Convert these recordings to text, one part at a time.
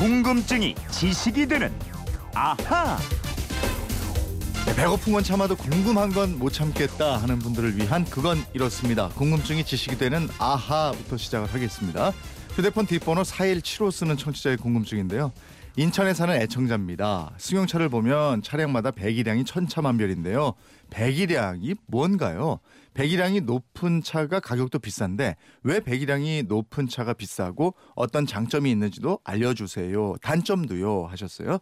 궁금증이 지식이 되는 아하. 네, 배고픈 건 참아도 궁금한 건 못 참겠다 하는 분들을 위한 그건 이렇습니다. 궁금증이 지식이 되는 아하부터 시작을 하겠습니다. 휴대폰 뒷번호 4175 쓰는 청취자의 궁금증인데요. 인천에 사는 애청자입니다. 승용차를 보면 차량마다 배기량이 천차만별인데요. 배기량이 뭔가요? 배기량이 높은 차가 가격도 비싼데 왜 배기량이 높은 차가 비싸고 어떤 장점이 있는지도 알려주세요. 단점도요 하셨어요.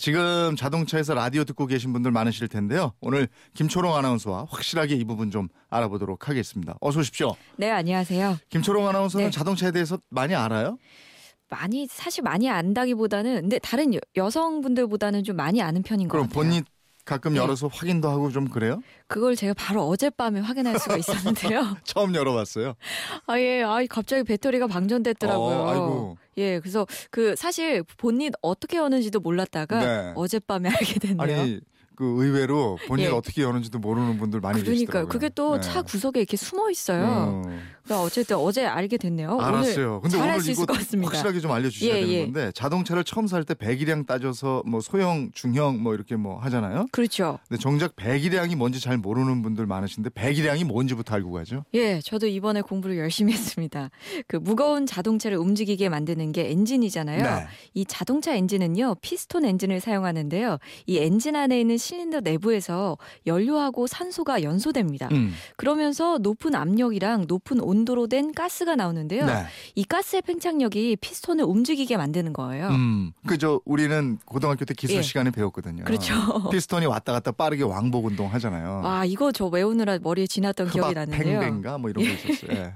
지금 자동차에서 라디오 듣고 계신 분들 많으실 텐데요. 오늘 김초롱 아나운서와 확실하게 이 부분 좀 알아보도록 하겠습니다. 어서 오십시오. 네, 안녕하세요. 김초롱 아나운서는 네. 자동차에 대해서 많이 알아요? 많이 사실 많이 안다기보다는 근데 다른 여성분들보다는 좀 많이 아는 편인 것 같아요. 그럼 본인 가끔 열어서 네. 확인도 하고 좀 그래요? 그걸 제가 바로 어젯밤에 확인할 수가 있었는데요. 처음 열어봤어요? 아 예, 갑자기 배터리가 방전됐더라고요. 아이고. 예, 그래서 그 사실 본인 어떻게 여는지도 몰랐다가 네. 어젯밤에 알게 됐네요. 아니. 그 의외로 본인 예. 어떻게 여는지도 모르는 분들 많이 계시더라고요. 그러니까요. 그게 또 차 네. 구석에 이렇게 숨어 있어요. 그러니까 어쨌든 어제 알게 됐네요. 알았어요. 오늘 잘할 수 있을 것 같습니다. 확실하게 좀 알려주셔야 되는 건데 자동차를 처음 살 때 배기량 따져서 뭐 소형, 중형 뭐 이렇게 뭐 하잖아요. 그렇죠. 근데 정작 배기량이 뭔지 잘 모르는 분들 많으신데 배기량이 뭔지부터 알고 가죠. 예, 저도 이번에 공부를 열심히 했습니다. 그 무거운 자동차를 움직이게 만드는 게 엔진이잖아요. 네. 이 자동차 엔진은요 피스톤 엔진을 사용하는데요. 이 엔진 안에 있는 실린더 내부에서 연료하고 산소가 연소됩니다. 그러면서 높은 압력이랑 높은 온도로 된 가스가 나오는데요. 네. 이 가스의 팽창력이 피스톤을 움직이게 만드는 거예요. 그죠. 우리는 고등학교 때 기술 예. 시간에 배웠거든요. 그렇죠. 피스톤이 왔다 갔다 빠르게 왕복 운동 하잖아요. 아, 이거 저 외우느라 머리에 지났던 기억이 나는데요. 팽뱅가 뭐 이런 거 있었어요. 예.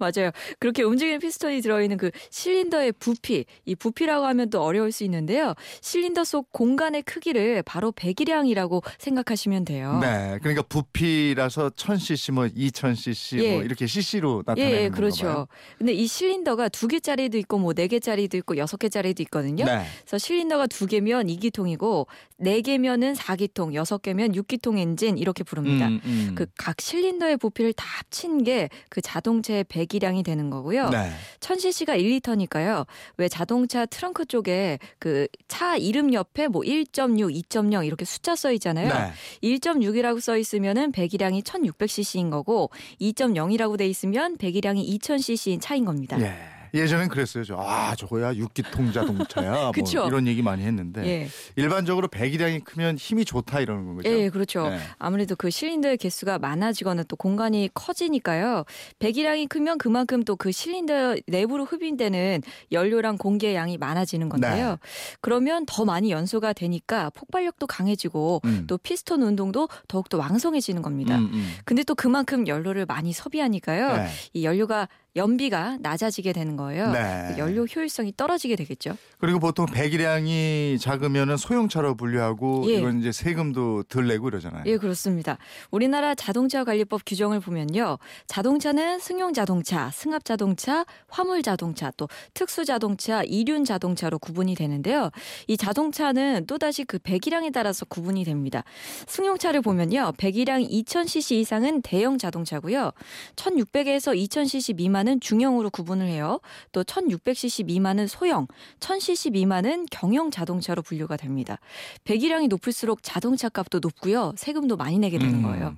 맞아요. 그렇게 움직이는 피스톤이 들어있는 그 실린더의 부피, 이 부피라고 하면 또 어려울 수 있는데요. 실린더 속 공간의 크기를 바로 배기량 이라고 생각하시면 돼요. 네, 그러니까 부피라서 1000cc 뭐 2000cc 예. 뭐 이렇게 cc로 나타내는 거예요. 예, 그렇죠. 건가 봐요. 근데 이 실린더가 2개짜리도 있고 뭐 4개짜리도 있고 6개짜리도 있거든요. 네. 그래서 실린더가 2개면 2기통이고 4개면은 4기통, 6개면 6기통 엔진 이렇게 부릅니다. 그 각 실린더의 부피를 다 합친 게 그 자동차의 배기량이 되는 거고요. 네. 1000cc가 1리터니까요. 왜 자동차 트렁크 쪽에 그 차 이름 옆에 뭐 1.6, 2.0 이렇게 숫자 써 있잖아요. 네. 1.6이라고 써 있으면은 배기량이 1600cc인 거고 2.0이라고 돼 있으면 배기량이 2000cc인 차인 겁니다. 예. 예전엔 그랬어요. 저거야 6기통 자동차야. 뭐 이런 얘기 많이 했는데 예. 일반적으로 배기량이 크면 힘이 좋다 이러는 건 거죠. 예, 그렇죠. 네. 아무래도 그 실린더의 개수가 많아지거나 또 공간이 커지니까요. 배기량이 크면 그만큼 또 그 실린더 내부로 흡입되는 연료랑 공기의 양이 많아지는 건데요. 네. 그러면 더 많이 연소가 되니까 폭발력도 강해지고 또 피스톤 운동도 더욱더 왕성해지는 겁니다. 근데 또 그만큼 연료를 많이 소비하니까요. 네. 이 연비가 낮아지게 되는 거예요. 네. 연료 효율성이 떨어지게 되겠죠. 그리고 보통 배기량이 작으면 소형차로 분류하고 예. 이건 이제 세금도 덜 내고 이러잖아요. 예, 그렇습니다. 우리나라 자동차관리법 규정을 보면요. 자동차는 승용자동차, 승합자동차, 화물자동차, 또 특수자동차, 이륜자동차로 구분이 되는데요. 이 자동차는 또다시 그 배기량에 따라서 구분이 됩니다. 승용차를 보면요. 배기량 2000cc 이상은 대형 자동차고요. 1600에서 2000cc 미만은 중형으로 구분을 해요. 또 1600cc 미만은 소형, 1000cc 미만은 경형 자동차로 분류가 됩니다. 배기량이 높을수록 자동차 값도 높고요. 세금도 많이 내게 되는 거예요.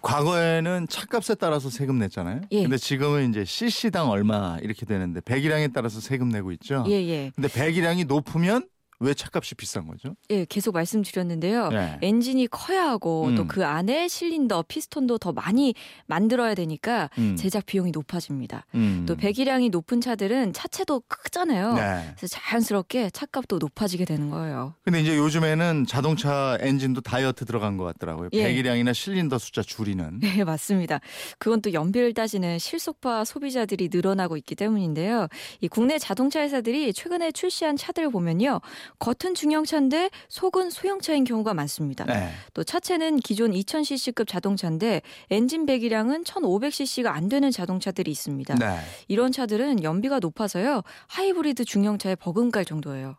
과거에는 차값에 따라서 세금 냈잖아요. 근데 지금은 이제 cc당 얼마 이렇게 되는데 배기량에 따라서 세금 내고 있죠. 예. 근데 배기량이 높으면 왜 차값이 비싼 거죠? 예, 계속 말씀드렸는데요. 네. 엔진이 커야 하고 또 그 안에 실린더, 피스톤도 더 많이 만들어야 되니까 제작 비용이 높아집니다. 또 배기량이 높은 차들은 차체도 크잖아요. 네. 그래서 자연스럽게 차값도 높아지게 되는 거예요. 근데 이제 요즘에는 자동차 엔진도 다이어트 들어간 것 같더라고요. 예. 배기량이나 실린더 숫자 줄이는. 네, 맞습니다. 그건 또 연비를 따지는 실속파 소비자들이 늘어나고 있기 때문인데요. 이 국내 자동차 회사들이 최근에 출시한 차들 보면요. 겉은 중형차인데 속은 소형차인 경우가 많습니다. 네. 또 차체는 기존 2000cc급 자동차인데 엔진 배기량은 1500cc가 안 되는 자동차들이 있습니다. 네. 이런 차들은 연비가 높아서요. 하이브리드 중형차에 버금갈 정도예요.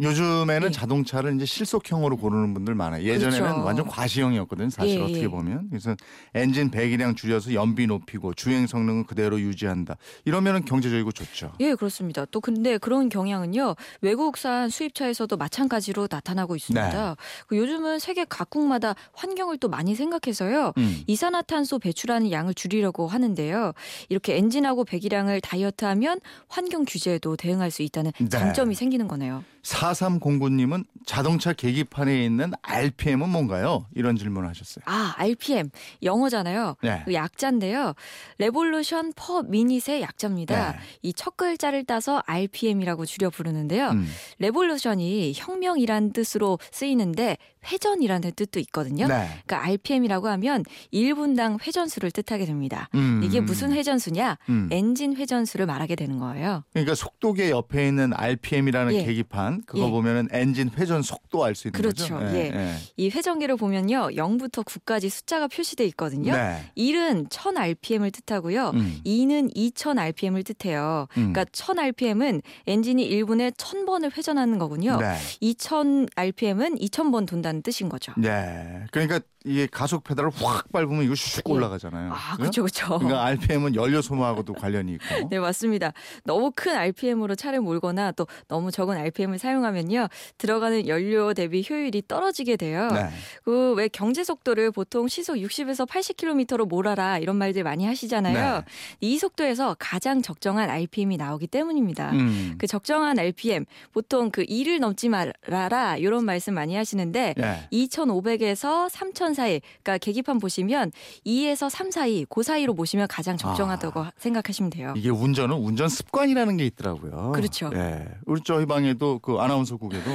요즘에는 네. 자동차를 이제 실속형으로 고르는 분들 많아요. 예전에는 그렇죠. 완전 과시형이었거든요. 사실 예, 어떻게 보면. 그래서 엔진 배기량 줄여서 연비 높이고 주행 성능은 그대로 유지한다. 이러면은 경제적이고 좋죠. 예, 그렇습니다. 또 근데 그런 경향은요. 외국산 수입차에서도 마찬가지로 나타나고 있습니다. 네. 요즘은 세계 각국마다 환경을 또 많이 생각해서요. 이산화탄소 배출하는 양을 줄이려고 하는데요. 이렇게 엔진하고 배기량을 다이어트하면 환경 규제에도 대응할 수 있다는 네. 장점이 생기는 거네요. 4309님은 자동차 계기판에 있는 RPM은 뭔가요? 이런 질문을 하셨어요. 아, RPM. 영어잖아요. 네. 약자인데요. Revolution per Minute의 약자입니다. 네. 이 첫 글자를 따서 RPM이라고 줄여 부르는데요. Revolution이 혁명이란 뜻으로 쓰이는데 회전이라는 뜻도 있거든요. 네. 그러니까 RPM이라고 하면 1분당 회전수를 뜻하게 됩니다. 이게 무슨 회전수냐? 엔진 회전수를 말하게 되는 거예요. 그러니까 속도계 옆에 있는 RPM이라는 예. 계기판 그거 예. 보면은 엔진 회전 속도 알 수 있는 그렇죠. 거죠. 그렇죠. 예. 예. 이 회전계를 보면요. 0부터 9까지 숫자가 표시되어 있거든요. 네. 1은 1000 RPM을 뜻하고요. 2는 2000 RPM을 뜻해요. 그러니까 1000 RPM은 엔진이 1분에 1000번을 회전하는 거군요. 네. 2000 RPM은 2000번 돈다는 뜻인 거죠. 네, 그러니까 이게 가속 페달을 확 밟으면 이거 슉 올라가잖아요. 아, 그렇죠, 그렇죠. 그러니까 RPM은 연료 소모하고도 관련이 있고. 네, 맞습니다. 너무 큰 RPM으로 차를 몰거나 또 너무 적은 RPM을 사용하면요, 들어가는 연료 대비 효율이 떨어지게 돼요. 네. 그 왜 경제 속도를 보통 시속 60에서 80km로 몰아라 이런 말들 많이 하시잖아요. 네. 이 속도에서 가장 적정한 RPM이 나오기 때문입니다. 그 적정한 RPM 보통 그 2를 넘지 말아라 이런 말씀 많이 하시는데. 네. 2500에서 3000 사이 그러니까 계기판 보시면 2에서 3 사이 그 사이로 보시면 가장 적정하다고 생각하시면 돼요. 이게 운전은 운전 습관이라는 게 있더라고요. 그렇죠. 예. 우리 저희 방에도 그 아나운서국에도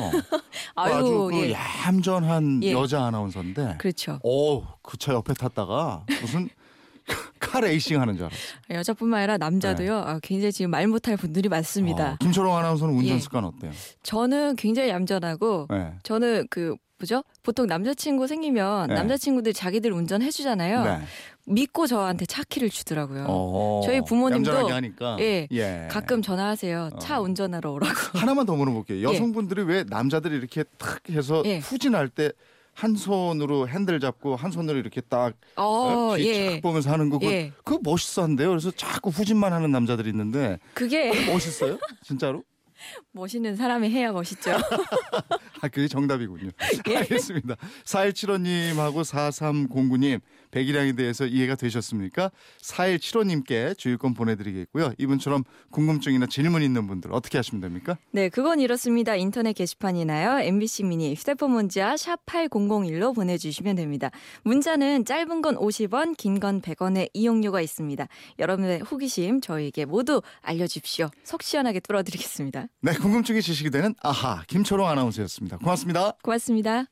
아주 그 예. 얌전한 예. 여자 아나운서인데 그렇죠. 그 차 옆에 탔다가 무슨 카레이싱 하는 줄 알았어요. 여자뿐만 아니라 남자도요. 네. 굉장히 지금 말 못할 분들이 많습니다. 김초롱 아나운서는 운전 습관 예. 어때요? 저는 굉장히 얌전하고 네. 저는 그 그죠? 보통 남자친구 생기면 네. 남자친구들 자기들 운전해주잖아요. 네. 믿고 저한테 차 키를 주더라고요. 저희 부모님도 예, 예. 가끔 전화하세요. 차 운전하러 오라고. 하나만 더 물어볼게요. 여성분들이 예. 왜 남자들이 이렇게 탁 해서 예. 후진할 때 한 손으로 핸들 잡고 한 손으로 이렇게 딱 뒤 예. 쫙 보면서 하는 거 예. 그거 멋있어한대요. 그래서 자꾸 후진만 하는 남자들이 있는데 그게 멋있어요? 진짜로? 멋있는 사람이 해야 멋있죠. 아, 그게 정답이군요. 예. 알겠습니다. 4175님하고 4309님 배기량에 대해서 이해가 되셨습니까? 4175님께 주유권 보내드리겠고요. 이분처럼 궁금증이나 질문 있는 분들 어떻게 하시면 됩니까? 네, 그건 이렇습니다. 인터넷 게시판이나요. MBC 미니 휴대폰 문자 샵 8001로 보내주시면 됩니다. 문자는 짧은 건 50원, 긴 건 100원의 이용료가 있습니다. 여러분의 호기심 저희에게 모두 알려주십시오. 속 시원하게 뚫어드리겠습니다. 네, 궁금증이 지식이 되는 아하 김초롱 아나운서였습니다. 고맙습니다. 고맙습니다.